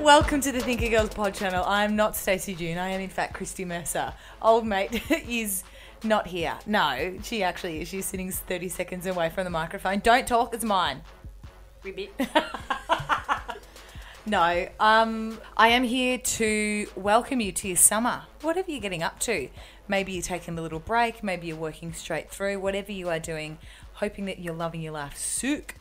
Welcome to the Thinker Girls pod channel. I'm not Stacey June. I am, in fact, Christy Mercer. Old mate is not here. No, she actually is. She's sitting 30 seconds away from the microphone. Don't talk. It's mine. Ribbit. No, I am here to welcome you to your summer. Whatever you're getting up to. Maybe you're taking a little break. Maybe you're working straight through. Whatever you are doing, hoping that you're loving your life. Souk.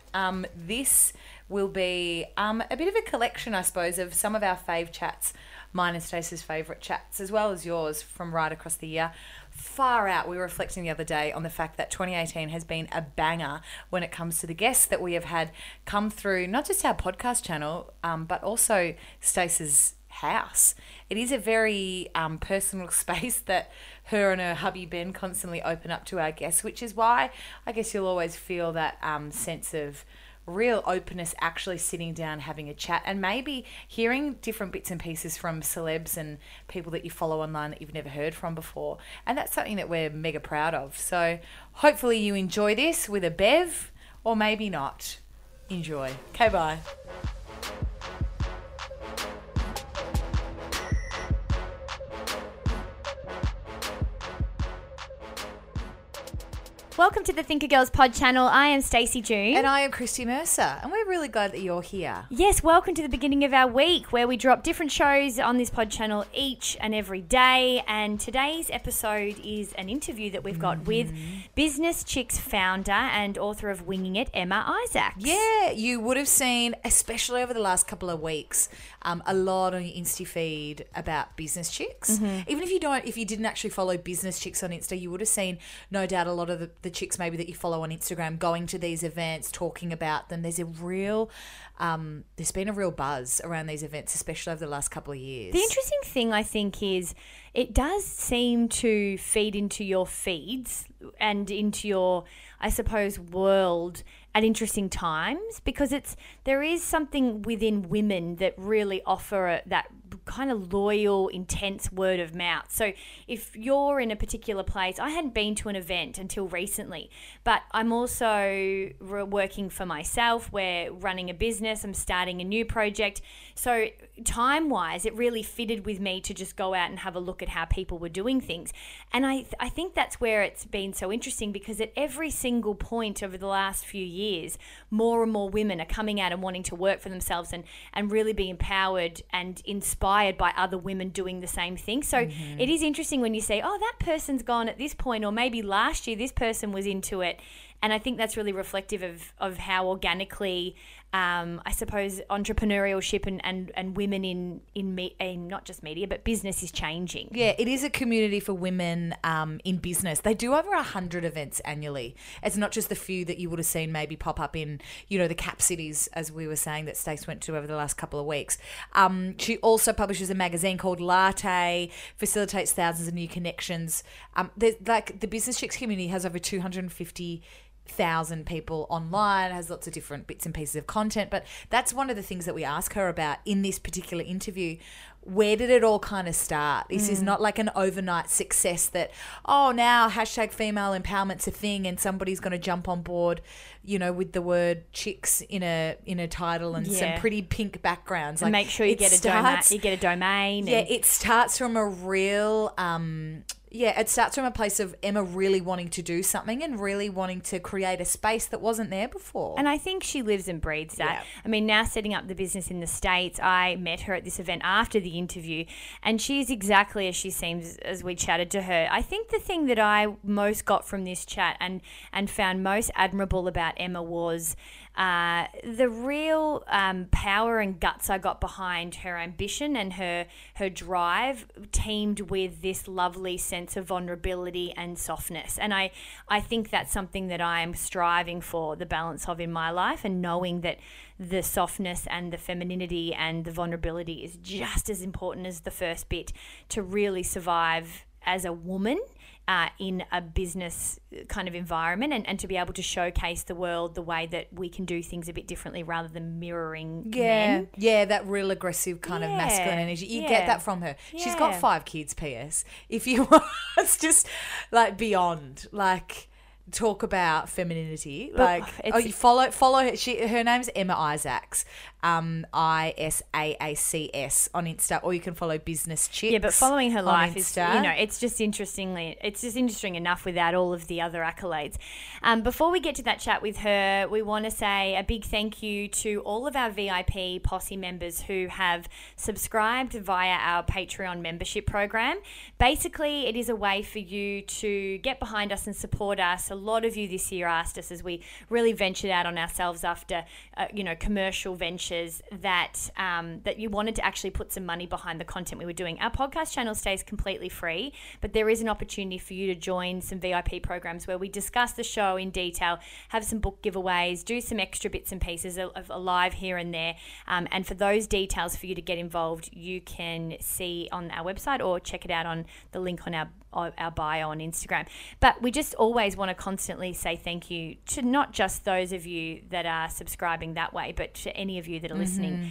This will be a bit of a collection, I suppose, of some of our fave chats, mine and Stacey's favourite chats, as well as yours from right across the year. Far out, we were reflecting the other day on the fact that 2018 has been a banger when it comes to the guests that we have had come through, not just our podcast channel, but also Stacey's house. It is a very personal space that her and her hubby Ben constantly open up to our guests, which is why I guess you'll always feel that sense of real openness, actually sitting down, having a chat, and maybe hearing different bits and pieces from celebs and people that you follow online that you've never heard from before. And that's something that we're mega proud of. So hopefully you enjoy this with a bev, or maybe not. Enjoy. Okay, bye. Welcome to the Thinker Girls pod channel. I am Stacey June. And I am Christy Mercer. And we're really glad that you're here. Yes, welcome to the beginning of our week where we drop different shows on this pod channel each and every day. And today's episode is an interview that we've got with Business Chicks founder and author of Winging It, Emma Isaacs. Yeah, you would have seen, especially over the last couple of weeks, a lot on your Insta feed about Business Chicks. Mm-hmm. Even if you didn't actually follow Business Chicks on Insta, you would have seen, no doubt, a lot of the chicks maybe that you follow on Instagram going to these events, talking about them. There's been a real buzz around these events, especially over the last couple of years. The interesting thing, I think, is it does seem to feed into your feeds and into your, I suppose, world at interesting times, because there is something within women that really offer that kind of loyal, intense word of mouth. So if you're in a particular place, I hadn't been to an event until recently, but I'm also working for myself. We're running a business. I'm starting a new project. So time-wise, it really fitted with me to just go out and have a look at how people were doing things. And I think that's where it's been so interesting, because at every single point over the last few years, more and more women are coming out and wanting to work for themselves and really be empowered and inspired by other women doing the same thing. So it is interesting when you say, oh, that person's gone at this point, or maybe last year this person was into it. And I think that's really reflective of how organically, I suppose, entrepreneurship and women in not just media, but business is changing. Yeah, it is a community for women in business. They do over 100 events annually. It's not just the few that you would have seen maybe pop up in, the cap cities, as we were saying, that Stace went to over the last couple of weeks. She also publishes a magazine called Latte, facilitates thousands of new connections. The Business Chicks community has over 250,000 people online, has lots of different bits and pieces of content. But that's one of the things that we ask her about in this particular interview. Where did it all kind of start? This is not like an overnight success that, oh, now hashtag female empowerment's a thing and somebody's going to jump on board, with the word chicks in a title and some pretty pink backgrounds. Like, make sure you get a domain. Yeah, it starts from a real Yeah, it starts from a place of Emma really wanting to do something and really wanting to create a space that wasn't there before. And I think she lives and breathes that. Yeah. I mean, now setting up the business in the States, I met her at this event after the interview, and she's exactly as she seems as we chatted to her. I think the thing that I most got from this chat and found most admirable about Emma was the real power and guts I got behind her ambition and her drive, teamed with this lovely sense of vulnerability and softness. And I think that's something that I'm striving for the balance of in my life, and knowing that the softness and the femininity and the vulnerability is just as important as the first bit to really survive as a woman in a business kind of environment, and to be able to showcase the world the way that we can do things a bit differently rather than mirroring men. Yeah, that real aggressive kind of masculine energy. You get that from her. Yeah. She's got 5 kids, P.S. If you want, it's just like beyond, like talk about femininity. Like, oh, you follow her. Her name's Emma Isaacs. ISAACS on Insta, or you can follow Business Chicks. Yeah, but following her life is, you know, it's just interesting enough without all of the other accolades. Before we get to that chat with her, we want to say a big thank you to all of our VIP posse members who have subscribed via our Patreon membership program. Basically, it is a way for you to get behind us and support us. A lot of you this year asked us, as we really ventured out on ourselves after, commercial ventures, that you wanted to actually put some money behind the content we were doing. Our podcast channel stays completely free, but there is an opportunity for you to join some VIP programs where we discuss the show in detail, have some book giveaways, do some extra bits and pieces of live here and there. And for those details for you to get involved, you can see on our website or check it out on the link on our bio on Instagram. But we just always want to constantly say thank you to not just those of you that are subscribing that way, but to any of you that are listening.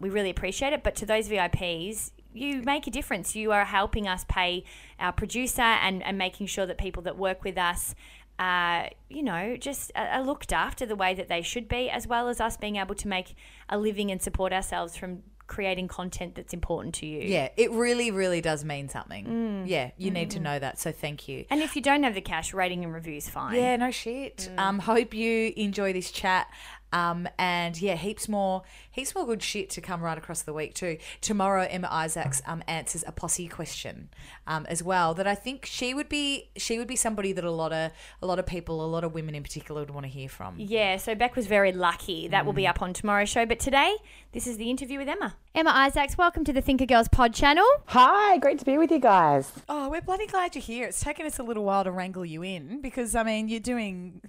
We really appreciate it. But to those VIPs, you make a difference. You are helping us pay our producer and making sure that people that work with us just are looked after the way that they should be, as well as us being able to make a living and support ourselves from creating content that's important to you. Yeah, it really, really does mean something. Yeah, you need to know that, so thank you. And if you don't have the cash, rating and review is fine. Yeah, no shit. Hope you enjoy this chat. And yeah, heaps more good shit to come right across the week too. Tomorrow, Emma Isaacs answers a posse question as well, that I think she would be somebody that a lot of people, a lot of women in particular, would want to hear from. Yeah, so Beck was very lucky. That will be up on tomorrow's show. But today, this is the interview with Emma. Emma Isaacs, welcome to the Thinker Girls pod channel. Hi, great to be with you guys. Oh, we're bloody glad you're here. It's taken us a little while to wrangle you in because, I mean, you're doing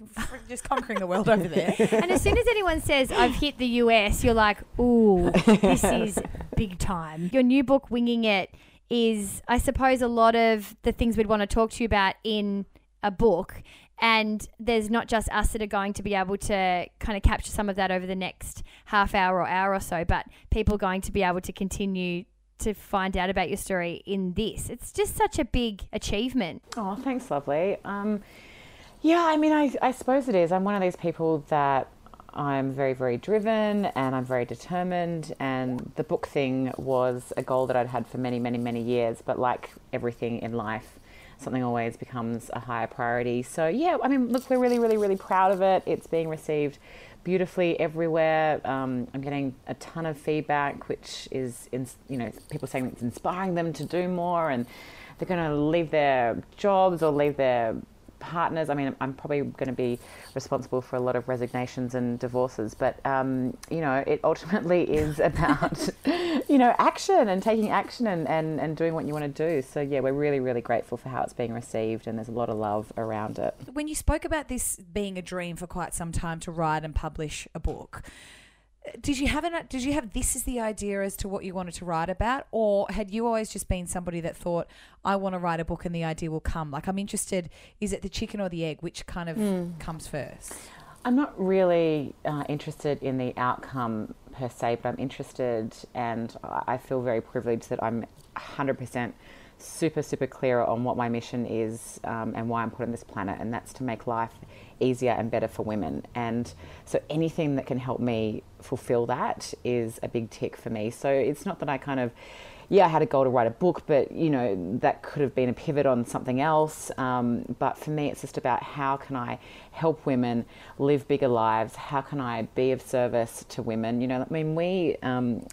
just conquering the world over there. And as soon as anyone says, I've hit the US, you're like, ooh, this is big time. Your new book, Winging It, is, I suppose, a lot of the things we'd want to talk to you about in a book. And there's not just us that are going to be able to kind of capture some of that over the next half hour or so, but people are going to be able to continue to find out about your story in this. It's just such a big achievement. Oh, thanks, lovely. Yeah, I mean, I suppose it is. I'm one of these people that I'm very, very driven and I'm very determined, and the book thing was a goal that I'd had for many, many, many years, but like everything in life, something always becomes a higher priority. So yeah, I mean, look, we're really, really, really proud of it. It's being received beautifully everywhere. I'm getting a ton of feedback, which is, people saying it's inspiring them to do more, and they're going to leave their jobs or leave their partners. I mean, I'm probably going to be responsible for a lot of resignations and divorces, but it ultimately is about action and taking action and doing what you want to do. So yeah, we're really, really grateful for how it's being received, and there's a lot of love around it. When you spoke about this being a dream for quite some time to write and publish a book, did you have this as the idea as to what you wanted to write about, or had you always just been somebody that thought, I want to write a book and the idea will come? Like, I'm interested, is it the chicken or the egg? Which kind of comes first? I'm not really interested in the outcome per se, but I'm interested, and I feel very privileged that I'm 100% super, super clear on what my mission is and why I'm put on this planet, and that's to make life easier and better for women. And so anything that can help me fulfill that is a big tick for me. So it's not that I kind of yeah, I had a goal to write a book, but, you know, that could have been a pivot on something else. But for me, it's just about how can I help women live bigger lives? How can I be of service to women? You know, I mean,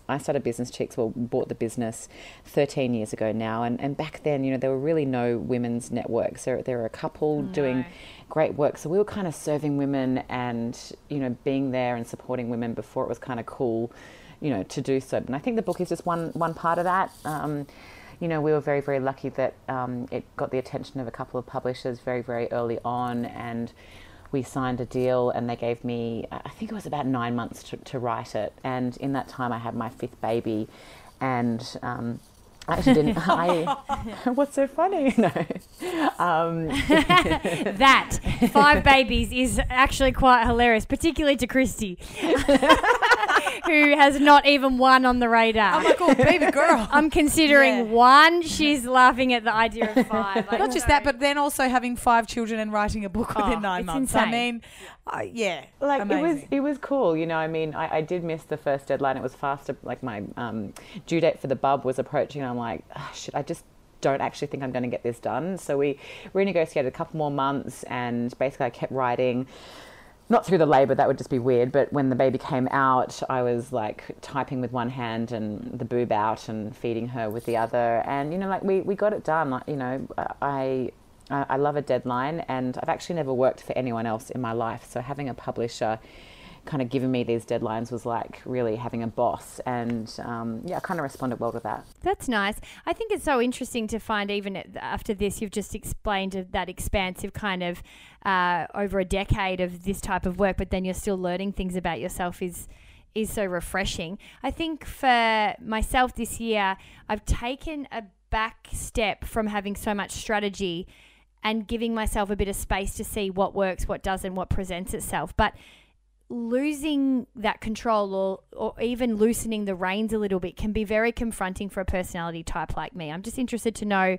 I started Business Chicks, well, bought the business 13 years ago now. And back then, you know, there were really no women's networks. There were a couple doing great work. So we were kind of serving women and, you know, being there and supporting women before it was kind of cool, you know, to do so. And I think the book is just one part of that. You know, we were very, very lucky that it got the attention of a couple of publishers very, very early on, and we signed a deal, and they gave me, I think it was about 9 months to write it. And in that time I had my 5th baby, and I actually didn't. What's so funny? No. That 5 babies is actually quite hilarious, particularly to Christy, who has not even one on the radar. I'm like, oh, baby girl. I'm considering one. She's laughing at the idea of 5. Like, not just that, but then also having 5 children and writing a book within 9 months. Insane. I mean, yeah, like amazing. It was cool. You know, I mean, I did miss the first deadline. It was faster. Like my due date for the bub was approaching. I'm like, oh, shit, I just don't actually think I'm going to get this done. So we renegotiated a couple more months, and basically I kept writing, not through the labour, that would just be weird, but when the baby came out, I was like typing with one hand and the boob out and feeding her with the other. And, you know, like we got it done. Like, you know, I love a deadline, and I've actually never worked for anyone else in my life. So having a publisher kind of giving me these deadlines was like really having a boss, and I kind of responded well to that. That's nice. I think it's so interesting to find, even after this, you've just explained that expansive kind of over a decade of this type of work, but then you're still learning things about yourself is so refreshing. I think for myself this year, I've taken a back step from having so much strategy and giving myself a bit of space to see what works, what doesn't, what presents itself. But losing that control or even loosening the reins a little bit can be very confronting for a personality type like me. I'm just interested to know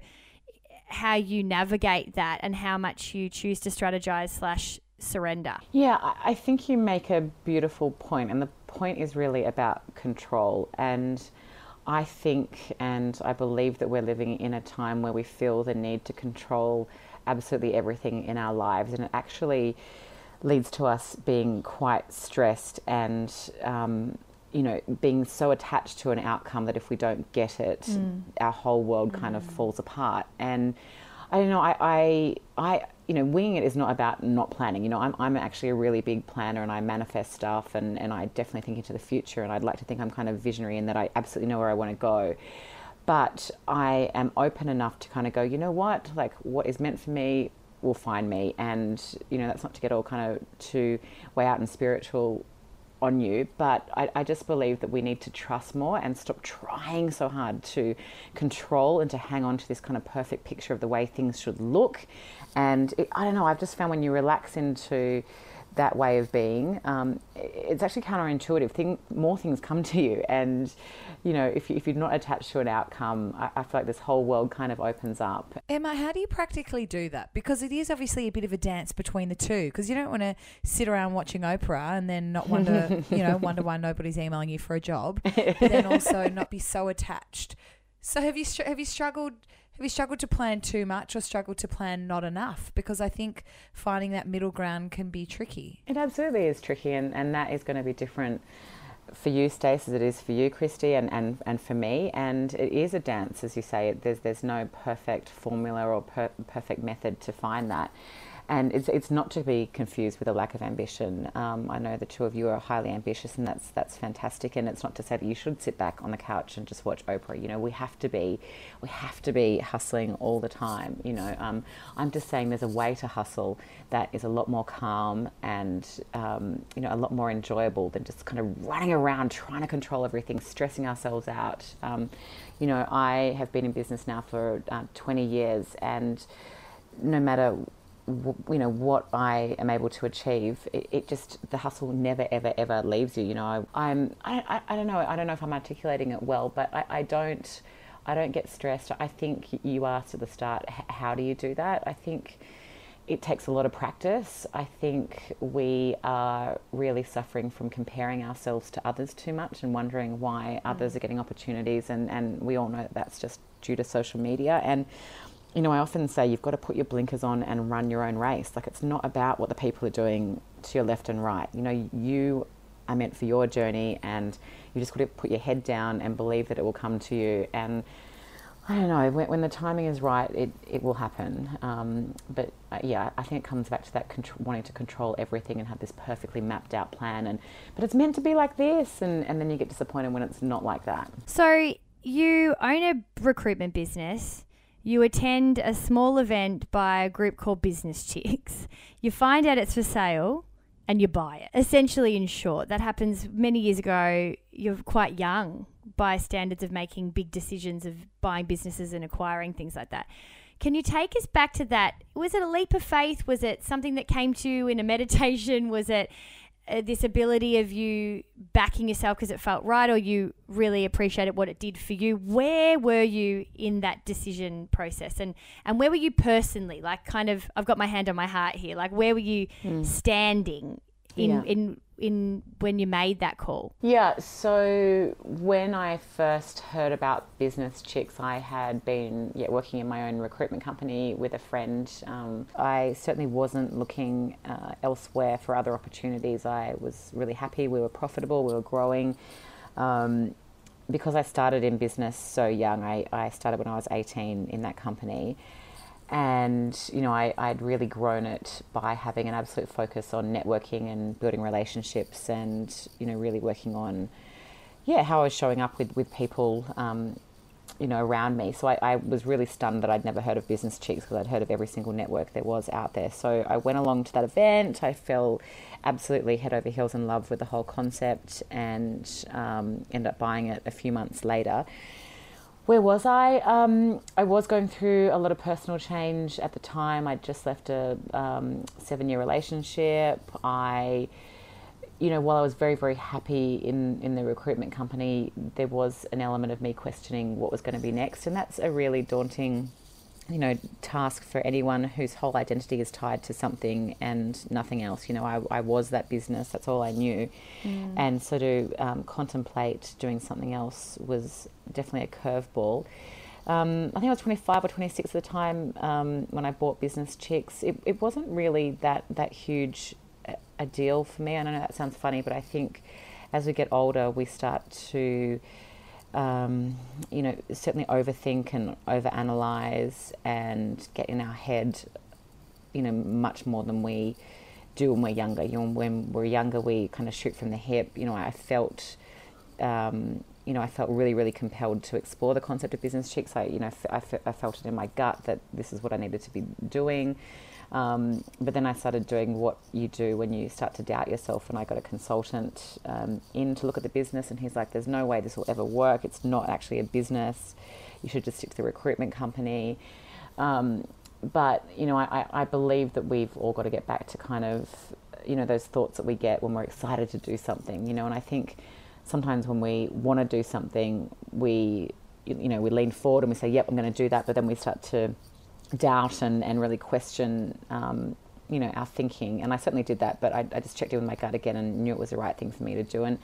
how you navigate that and how much you choose to strategize/surrender. Yeah, I think you make a beautiful point, and the point is really about control. And I think and I believe that we're living in a time where we feel the need to control absolutely everything in our lives, and it actually leads to us being quite stressed and, you know, being so attached to an outcome that if we don't get it, our whole world kind of falls apart. And I don't know, I you know, winging it is not about not planning. You know, I'm actually a really big planner, and I manifest stuff, and I definitely think into the future, and I'd like to think I'm kind of visionary in that I absolutely know where I want to go. But I am open enough to kind of go, you know what, like what is meant for me will find me. And, you know, that's not to get all kind of too way out and spiritual on you, but I just believe that we need to trust more and stop trying so hard to control and to hang on to this kind of perfect picture of the way things should look. And I don't know, I've just found when you relax into that way of being, it's actually counterintuitive. More things come to you, and you know, if you're not attached to an outcome, I feel like this whole world kind of opens up. Emma, how do you practically do that? Because it is obviously a bit of a dance between the two, because you don't want to sit around watching Oprah and then not wonder, you know, wonder why nobody's emailing you for a job, but then also not be so attached. So have you struggled? Have you struggled to plan too much or struggled to plan not enough? Because I think finding that middle ground can be tricky. It absolutely is tricky, and that is going to be different for you, Stace, as it is for you, Christy, and for me. And it is a dance, as you say. There's no perfect formula or perfect method to find that. And it's not to be confused with a lack of ambition. I know the two of you are highly ambitious, and that's fantastic. And it's not to say that you should sit back on the couch and just watch Oprah. You know, we have to be hustling all the time. You know, I'm just saying there's a way to hustle that is a lot more calm and you know, a lot more enjoyable than just kind of running around trying to control everything, stressing ourselves out. You know, I have been in business now for 20 years, and no matter you know what I am able to achieve, it just, the hustle never ever leaves you. You know, I don't know if I'm articulating it well, but I don't get stressed. I think you asked at the start, how do you do that? I think it takes a lot of practice. I think we are really suffering from comparing ourselves to others too much and wondering why others are getting opportunities, and we all know that that's just due to social media. And you know, I often say you've got to put your blinkers on and run your own race. Like, it's not about what the people are doing to your left and right. You know, you are meant for your journey, and you just got to put your head down and believe that it will come to you. And I don't know, when the timing is right, it will happen. But yeah, I think it comes back to that wanting to control everything and have this perfectly mapped out plan. But it's meant to be like this, and then you get disappointed when it's not like that. So you own a recruitment business. You attend a small event by a group called Business Chicks. You find out it's for sale and you buy it. Essentially, in short, that happens many years ago. You're quite young by standards of making big decisions of buying businesses and acquiring things like that. Can you take us back to that? Was it a leap of faith? Was it something that came to you in a meditation? Was it this ability of you backing yourself because it felt right, or you really appreciated what it did for you? Where were you in that decision process, and where were you personally? Like, kind of, I've got my hand on my heart here. Like, where were you standing in when you made that call? Yeah, so when I first heard about Business Chicks, I had been working in my own recruitment company with a friend. I certainly wasn't looking elsewhere for other opportunities. I was really happy. We were profitable. We were growing. Because I started in business so young, I started when I was 18 in that company. And, you know, I'd really grown it by having an absolute focus on networking and building relationships and, you know, really working on, how I was showing up with people, you know, around me. So I was really stunned that I'd never heard of Business Chicks, because I'd heard of every single network there was out there. So I went along to that event. I fell absolutely head over heels in love with the whole concept and ended up buying it a few months later. Where was I? I was going through a lot of personal change at the time. I'd just left a 7-year relationship. While I was very, very happy in the recruitment company, there was an element of me questioning what was going to be next. And that's a really daunting, you know, task for anyone whose whole identity is tied to something and nothing else. You know, I was that business. That's all I knew. And so to contemplate doing something else was definitely a curveball. I think I was 25 or 26 at the time when I bought Business Chicks. It wasn't really that huge a deal for me. I don't know, that sounds funny, but I think as we get older, we start to certainly overthink and overanalyze and get in our head, you know, much more than we do when we're younger. You know, when we're younger, we kind of shoot from the hip. You know, I felt really, really compelled to explore the concept of Business Chicks. I felt it in my gut that this is what I needed to be doing. But then I started doing what you do when you start to doubt yourself, and I got a consultant in to look at the business, and he's like, there's no way this will ever work. It's not actually a business. You should just stick to the recruitment company. But, you know, I believe that we've all got to get back to kind of, you know, those thoughts that we get when we're excited to do something, you know. And I think sometimes when we want to do something, we lean forward and we say, yep, I'm going to do that. But then we start to doubt and really question, our thinking. And I certainly did that, but I just checked in with my gut again and knew it was the right thing for me to do. And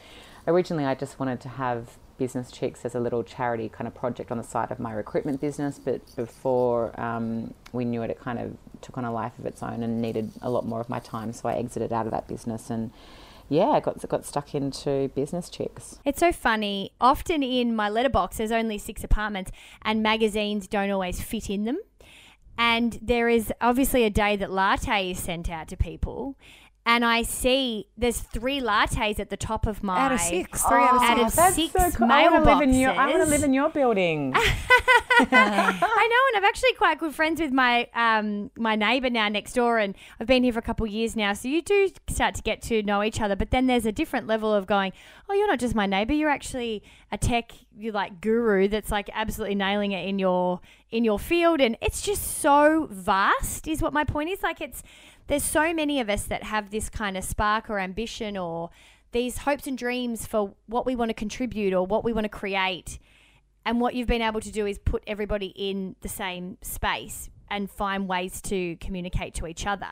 originally I just wanted to have Business Chicks as a little charity kind of project on the side of my recruitment business. But before we knew it kind of took on a life of its own and needed a lot more of my time. So I exited out of that business and I got stuck into Business Chicks. It's so funny. Often in my letterbox, there's only 6 apartments and magazines don't always fit in them. And there is obviously a day that Latte is sent out to people. And I see there's 3 lattes at the top of my... Out of 6. 3 out of 6 mailboxes. So cool. I want to live in your building. I know, and I'm actually quite good friends with my my neighbour now next door, and I've been here for a couple of years now. So you do start to get to know each other, but then there's a different level of going, oh, you're not just my neighbour, you're actually a tech guru that's like absolutely nailing it in your field. And it's just so vast is what my point is. Like, it's... There's so many of us that have this kind of spark or ambition or these hopes and dreams for what we want to contribute or what we want to create. And what you've been able to do is put everybody in the same space and find ways to communicate to each other.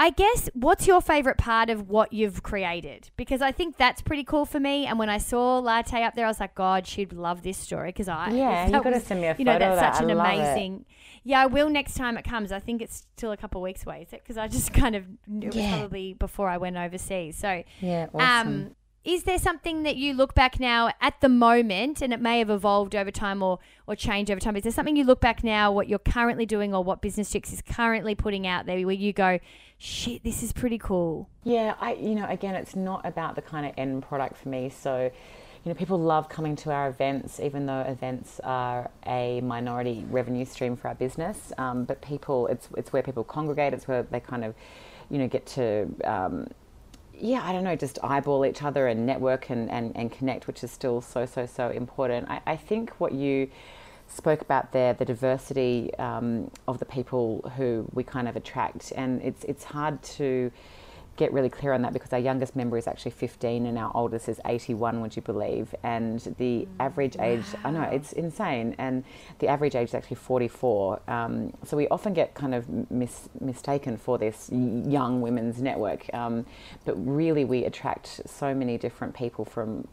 I guess, what's your favourite part of what you've created? Because I think that's pretty cool for me. And when I saw Latte up there, I was like, God, she'd love this story. Because you've got to send me a photo. You know, that's such an amazing. Yeah, I will next time it comes. I think it's still a couple of weeks away, is it? Because I just kind of knew it was probably before I went overseas. So yeah, awesome. Is there something that you look back now at the moment, and it may have evolved over time or changed over time, is there something you look back now, what you're currently doing or what Business Chicks is currently putting out there, where you go, shit, this is pretty cool? Yeah, again, it's not about the kind of end product for me. So, people love coming to our events, even though events are a minority revenue stream for our business. But people, it's where people congregate. It's where they kind of, get to... just eyeball each other and network and connect, which is still so important. I think what you spoke about there, the diversity of the people who we kind of attract, and it's hard to get really clear on that because our youngest member is actually 15 and our oldest is 81, would you believe? And the average age, I know, it's insane, and the average age is actually 44. So we often get kind of mistaken for this young women's network, but really we attract so many different people from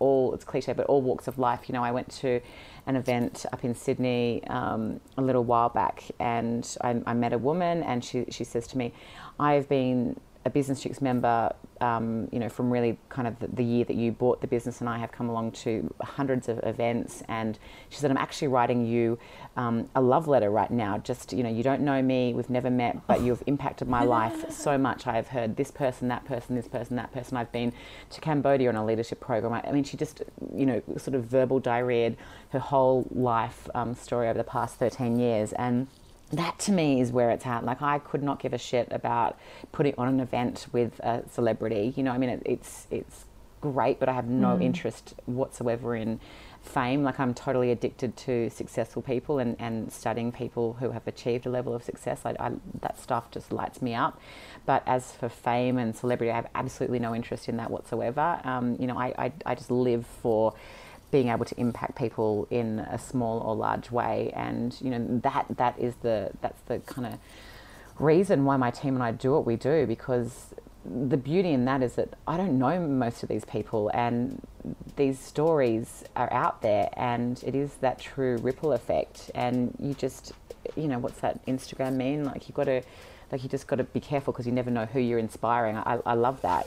all, it's cliche, but all walks of life. I went to an event up in Sydney a little while back, and I met a woman, and she says to me, I've been a Business Chicks member, from really kind of the year that you bought the business, and I have come along to hundreds of events. And she said, I'm actually writing you a love letter right now. Just, you don't know me, we've never met, but you've impacted my life so much. I have heard this person, that person, this person, that person. I've been to Cambodia on a leadership program. I mean, she just, sort of verbal diarrhea'd her whole life story over the past 13 years. And that to me is where it's at. Like, I could not give a shit about putting on an event with a celebrity. It's great, but I have no interest whatsoever in fame. Like, I'm totally addicted to successful people and studying people who have achieved a level of success. That stuff just lights me up. But as for fame and celebrity, I have absolutely no interest in that whatsoever. I just live for being able to impact people in a small or large way, and that's the kind of reason why my team and I do what we do, because the beauty in that is that I don't know most of these people, and these stories are out there, and it is that true ripple effect. And you just, what's that Instagram meme? Like, you just got to be careful because you never know who you're inspiring. I love that.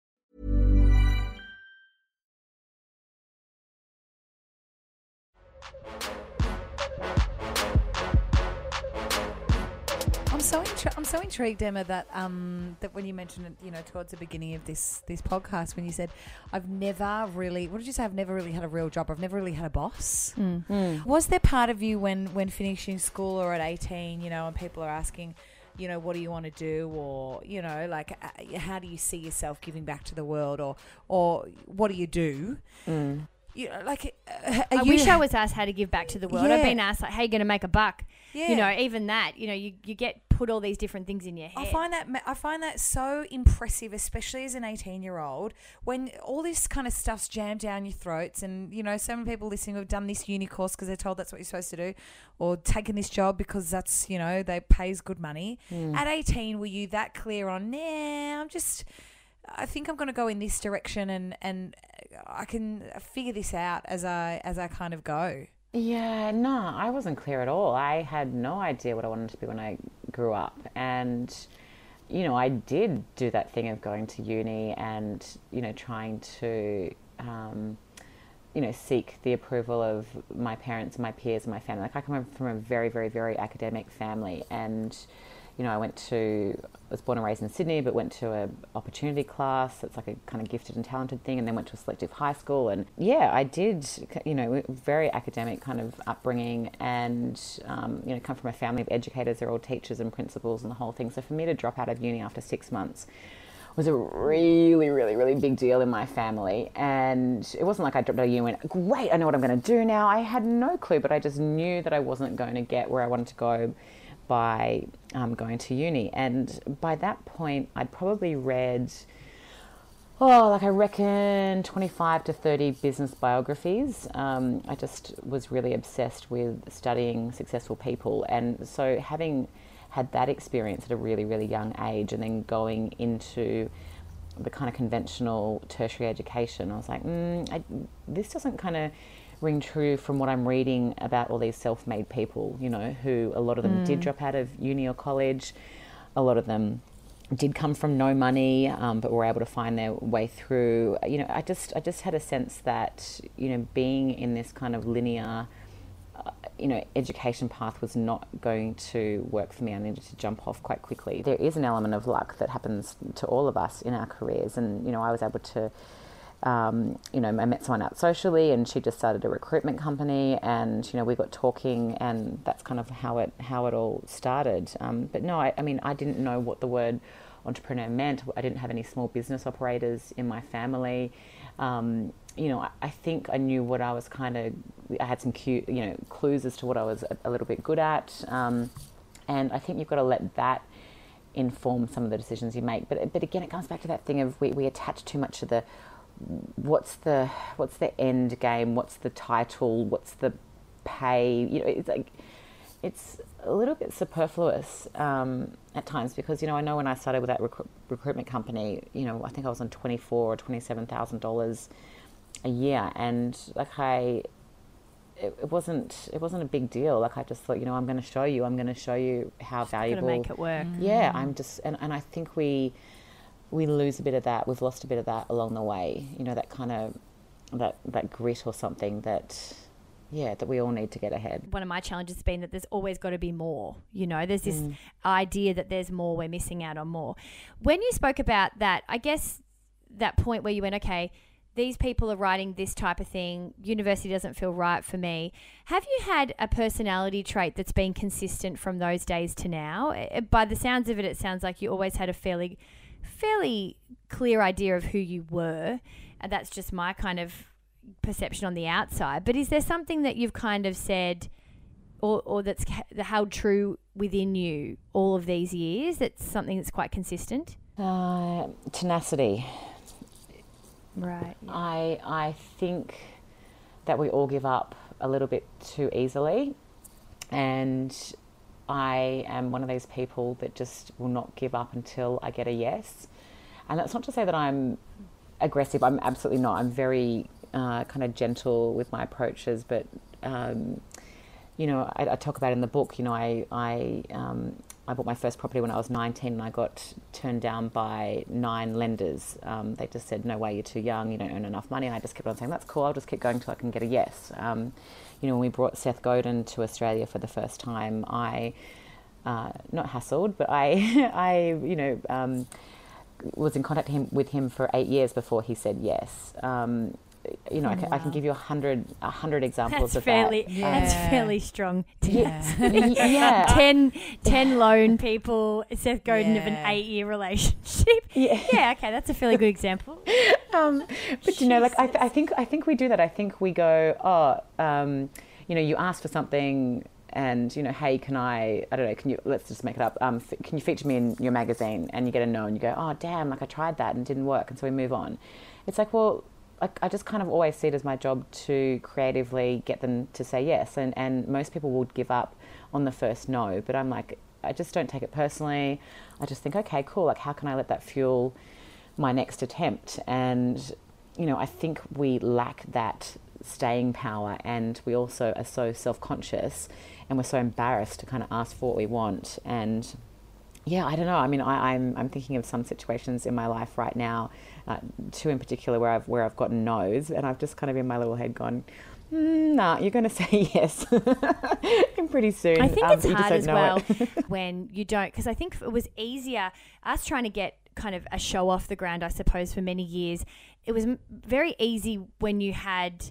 I'm so intrigued, Emma, that when you mentioned it, towards the beginning of this podcast, when you said, I've never really had a real job. I've never really had a boss. Mm. Mm. Was there part of you when finishing school or at 18, and people are asking, what do you want to do? Or, how do you see yourself giving back to the world? Or what do you do? Mm. I wish I was asked how to give back to the world. Yeah. I've been asked, how are you going to make a buck? Yeah. Even that, you get put all these different things in your head. I find that so impressive, especially as an 18-year-old, when all this kind of stuff's jammed down your throats, and, so many people listening have done this uni course because they're told that's what you're supposed to do, or taken this job because that's, they pays good money. Mm. At 18, were you that clear on, I think I'm going to go in this direction and I can figure this out as I kind of go? Yeah, no, I wasn't clear at all. I had no idea what I wanted to be when I grew up. And you know, I did do that thing of going to uni and, you know, trying to, you know, seek the approval of my parents, my peers, my family. Like, I come from a very, very, very academic family, and, you know, I was born and raised in Sydney, but went to an opportunity class. That's like a kind of gifted and talented thing, and then went to a selective high school. And yeah, I did, you know, very academic kind of upbringing, and, you know, come from a family of educators. They're all teachers and principals and the whole thing. So for me to drop out of uni after 6 months was a really, really, really big deal in my family. And it wasn't like I dropped out of uni and went, great, I know what I'm going to do now. I had no clue, but I just knew that I wasn't going to get where I wanted to go by going to uni. And by that point, I'd probably read, I reckon 25 to 30 business biographies. I just was really obsessed with studying successful people. And so having had that experience at a really, really young age, and then going into the kind of conventional tertiary education, I was like, this doesn't kind of ring true from what I'm reading about all these self-made people, you know, who a lot of them did drop out of uni or college. A lot of them did come from no money, but were able to find their way through. You know, I just had a sense that, you know, being in this kind of linear, you know, education path was not going to work for me. I needed to jump off quite quickly. There is an element of luck that happens to all of us in our careers, and, you know, I was able to, you know, I met someone out socially, and she just started a recruitment company, and, you know, we got talking, and that's kind of how it all started. But no, I mean, I didn't know what the word entrepreneur meant. I didn't have any small business operators in my family. You know, I think I knew what I was kind of, I had some cute, you know, clues as to what I was a little bit good at. And I think you've got to let that inform some of the decisions you make. But again, it comes back to that thing of we attach too much to the, what's the end game? What's the title? What's the pay? You know, it's like, it's a little bit superfluous at times, because, you know, I know when I started with that recruitment company, you know, I think I was on $24,000 or $27,000 a year, and like it wasn't a big deal. Like, I just thought, you know, I'm going to show you how valuable. Just gonna make it work. Yeah, and I think we lose a bit of that. We've lost a bit of that along the way. You know, that kind of that grit or something that. Yeah, that we all need to get ahead. One of my challenges has been that there's always got to be more. You know, there's this idea that there's more, we're missing out on more. When you spoke about that, I guess that point where you went, okay, these people are writing this type of thing, university doesn't feel right for me. Have you had a personality trait that's been consistent from those days to now? By the sounds of it, it sounds like you always had a fairly clear idea of who you were. And that's just my kind of perception on the outside, but is there something that you've kind of said or that's held true within you all of these years, that's something that's quite consistent? Tenacity. Right. Yeah. I think that we all give up a little bit too easily, and I am one of those people that just will not give up until I get a yes. And that's not to say that I'm aggressive. I'm absolutely not. I'm very kind of gentle with my approaches, but you know, I talk about in the book, you know, I bought my first property when I was 19, and I got turned down by 9 lenders. They just said, no way, you're too young, you don't earn enough money. And I just kept on saying, that's cool, I'll just keep going till I can get a yes. You know, when we brought Seth Godin to Australia for the first time, I not hassled, but I you know, was in contact with him for 8 years before he said yes. You know, oh, I can give you 100 examples of that. Yeah. That's fairly strong. Yes. Yeah. 10 lone people, Seth Godin of an 8-year relationship. Yeah. Yeah, okay, that's a fairly good example. But, you know, like I think we do that. I think we go, you know, you ask for something and, you know, hey, can I don't know, can you, let's just make it up, can you feature me in your magazine? And you get a no, and you go, oh, damn, like I tried that and it didn't work, and so we move on. It's like, well, I just kind of always see it as my job to creatively get them to say yes. And most people would give up on the first no, but I'm like, I just don't take it personally. I just think, okay, cool. Like, how can I let that fuel my next attempt? And, you know, I think we lack that staying power, and we also are so self-conscious, and we're so embarrassed to kind of ask for what we want. And Yeah, I don't know. I mean, I'm thinking of some situations in my life right now, two in particular where I've gotten no's, and I've just kind of in my little head gone, nah, you're going to say yes, and pretty soon. I think it's hard as well when you don't, because I think it was easier us trying to get kind of a show off the ground, I suppose, for many years. It was very easy when you had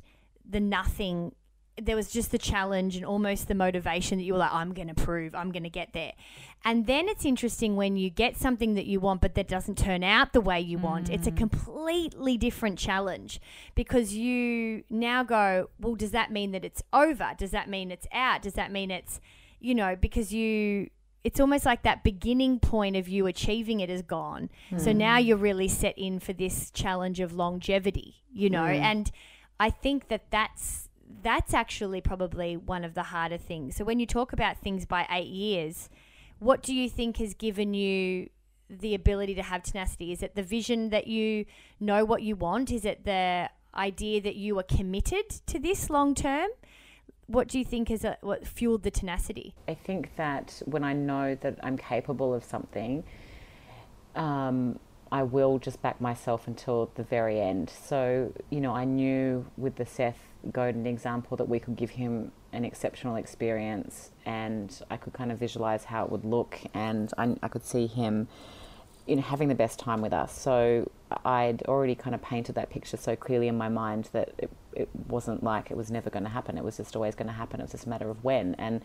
the nothing. There was just the challenge and almost the motivation that you were like, I'm going to prove, I'm going to get there. And then it's interesting when you get something that you want, but that doesn't turn out the way you want. It's a completely different challenge, because you now go, well, does that mean that it's over? Does that mean it's out? Does that mean it's, you know, because you, it's almost like that beginning point of you achieving it is gone. So now you're really set in for this challenge of longevity, you know, and I think that that's actually probably one of the harder things. So when you talk about things by 8 years, what do you think has given you the ability to have tenacity? Is it the vision that you know what you want? Is it the idea that you are committed to this long term? What do you think is what fueled the tenacity? I think that when I know that I'm capable of something, I will just back myself until the very end. So, you know, I knew with the Seth Godin example that we could give him an exceptional experience, and I could kind of visualize how it would look, and I could see him, you know, having the best time with us. So I'd already kind of painted that picture so clearly in my mind that it wasn't like it was never going to happen. It was just always going to happen. It was just a matter of when. And,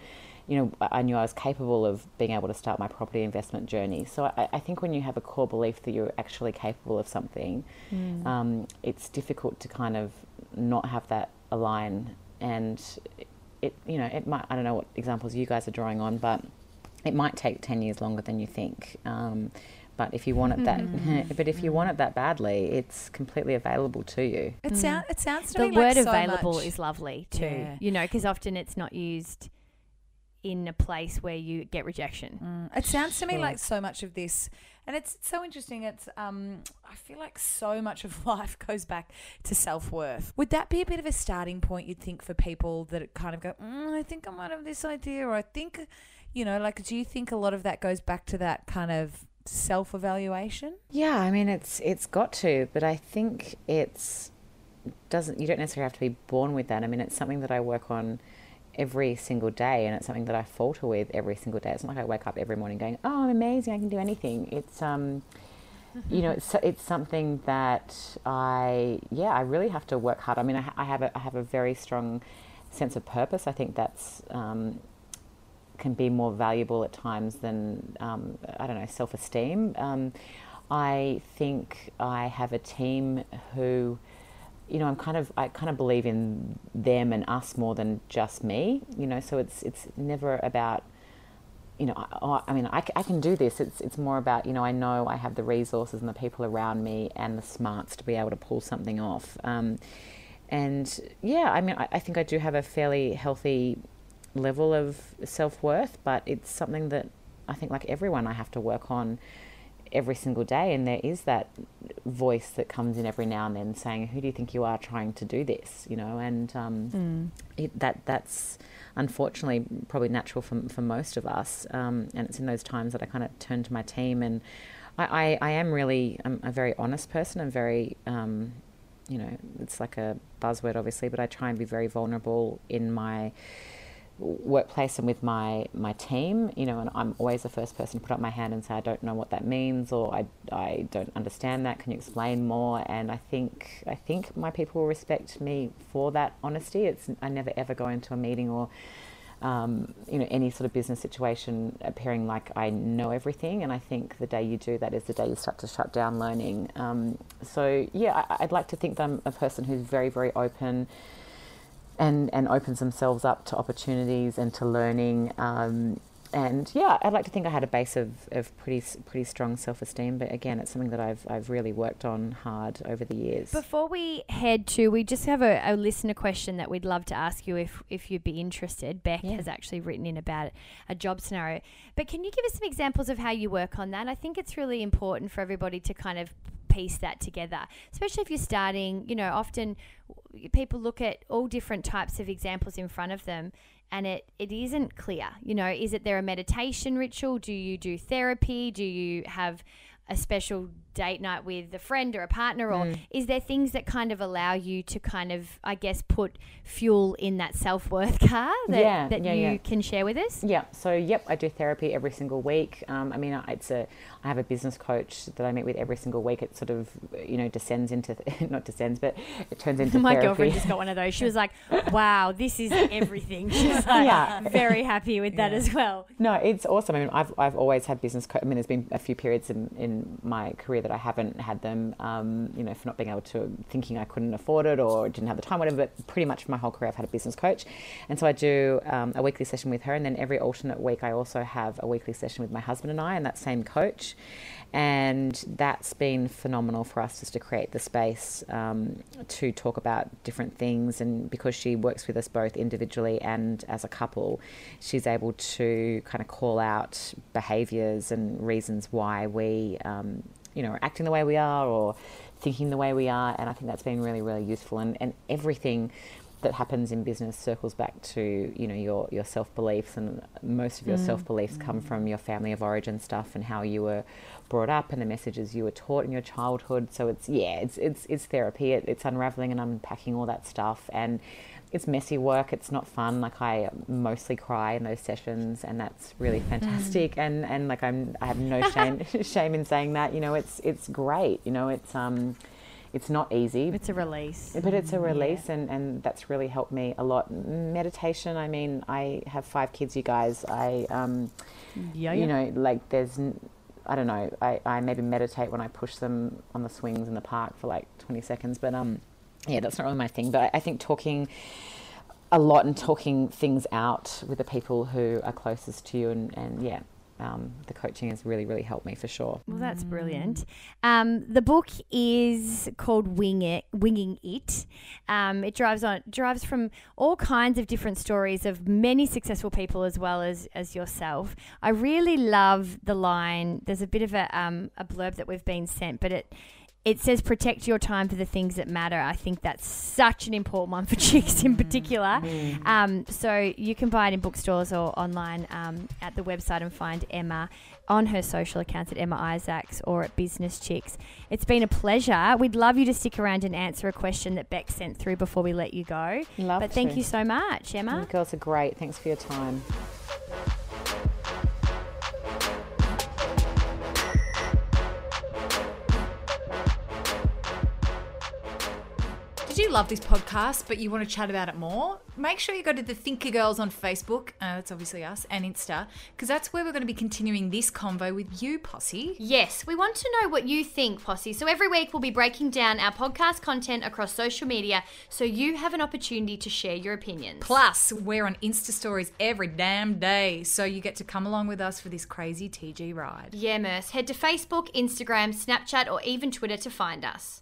you know, I knew I was capable of being able to start my property investment journey. So I think when you have a core belief that you're actually capable of something, it's difficult to kind of not have that align. And it, you know, it might, I don't know what examples you guys are drawing on, but it might take 10 years longer than you think. But if you want it that, but if you want it that badly, it's completely available to you. It sounds to me like so much. The word available is lovely too, you know, because often it's not used in a place where you get rejection. It sounds to me like so much of this, and it's so interesting. It's I feel like so much of life goes back to self-worth. Would that be a bit of a starting point, you'd think, for people that kind of go, I think I might have this idea, or I think, you know, like, do you think a lot of that goes back to that kind of self-evaluation? Yeah, I mean, it's got to, but I think you don't necessarily have to be born with that. I mean, it's something that I work on every single day, and it's something that I falter with every single day. It's not like I wake up every morning going, oh, I'm amazing, I can do anything. It's you know, it's something that I really have to work hard. I mean, I have a very strong sense of purpose. I think that's can be more valuable at times than, I don't know, self-esteem. I think I have a team who, you know, I kind of believe in them and us more than just me, you know, so it's never about, you know, I can do this. It's more about, you know I have the resources and the people around me and the smarts to be able to pull something off. And yeah, I mean, I think I do have a fairly healthy level of self-worth, but it's something that I think, like everyone, I have to work on every single day. And there is that voice that comes in every now and then saying, who do you think you are trying to do this, you know? And that's unfortunately probably natural for most of us, and it's in those times that I kind of turn to my team. And I'm a very honest person. I'm very you know, it's like a buzzword obviously, but I try and be very vulnerable in my workplace and with my team, you know, and I'm always the first person to put up my hand and say, I don't know what that means, or I don't understand that, can you explain more? And I think my people will respect me for that honesty. I never ever go into a meeting or you know, any sort of business situation appearing like I know everything, and I think the day you do that is the day you start to shut down learning. So yeah, I'd like to think that I'm a person who's very, very open and opens themselves up to opportunities and to learning. And yeah, I'd like to think I had a base of pretty strong self-esteem, but again, it's something that I've really worked on hard over the years. Before we head to, we just have a listener question that we'd love to ask you if you'd be interested. Beck has actually written in about it, a job scenario. But can you give us some examples of how you work on that? I think it's really important for everybody to kind of piece that together, especially if you're starting, you know, often people look at all different types of examples in front of them and it isn't clear, you know, is it there a meditation ritual? Do you do therapy? Do you have a special date night with a friend or a partner, or is there things that kind of allow you to kind of, I guess, put fuel in that self-worth car that you can share with us? Yeah. So, I do therapy every single week. I have a business coach that I meet with every single week. It sort of, you know, it turns into My therapy. Girlfriend just got one of those. She was like, wow, this is everything. She's like, I'm very happy with that as well. No, it's awesome. I mean, I've always had business coach. I mean, there's been a few periods in my career that I haven't had them, you know, for not being able to, thinking I couldn't afford it or didn't have the time, whatever, but pretty much for my whole career I've had a business coach. And so I do a weekly session with her, and then every alternate week I also have a weekly session with my husband and I and that same coach. And that's been phenomenal for us, just to create the space to talk about different things. And because she works with us both individually and as a couple, she's able to kind of call out behaviours and reasons why we you know, acting the way we are or thinking the way we are. And I think that's been really, really useful. And everything that happens in business circles back to, you know, your self-beliefs, and most of your self-beliefs come from your family of origin stuff and how you were brought up and the messages you were taught in your childhood. So it's therapy. It's unraveling and unpacking all that stuff, and it's messy work. It's not fun. Like, I mostly cry in those sessions, and that's really fantastic. And like, I have no shame in saying that. You know, it's great. You know, it's not easy. It's a release. But it's a release, and that's really helped me a lot. Meditation, I mean, I have 5 kids, you guys. You know, like, there's, I don't know, I maybe meditate when I push them on the swings in the park for like 20 seconds. But, yeah, that's not really my thing. But I think talking a lot and talking things out with the people who are closest to you and the coaching has really, really helped me for sure. Well, that's brilliant. The book is called Winging It. It derives from all kinds of different stories of many successful people as well as yourself. I really love the line. There's a bit of a blurb that we've been sent, but it says, protect your time for the things that matter. I think that's such an important one for chicks in particular. So you can buy it in bookstores or online at the website, and find Emma on her social accounts at Emma Isaacs or at Business Chicks. It's been a pleasure. We'd love you to stick around and answer a question that Beck sent through before we let you go. But thank you so much, Emma. You girls are great. Thanks for your time. Did you love this podcast but you want to chat about it more? Make sure you go to the Thinker Girls on Facebook, that's obviously us, and Insta, because that's where we're going to be continuing this convo with you, Posse. Yes, we want to know what you think, Posse. So every week we'll be breaking down our podcast content across social media so you have an opportunity to share your opinions. Plus, we're on Insta stories every damn day, so you get to come along with us for this crazy TG ride. Yeah, Merce. Head to Facebook, Instagram, Snapchat, or even Twitter to find us.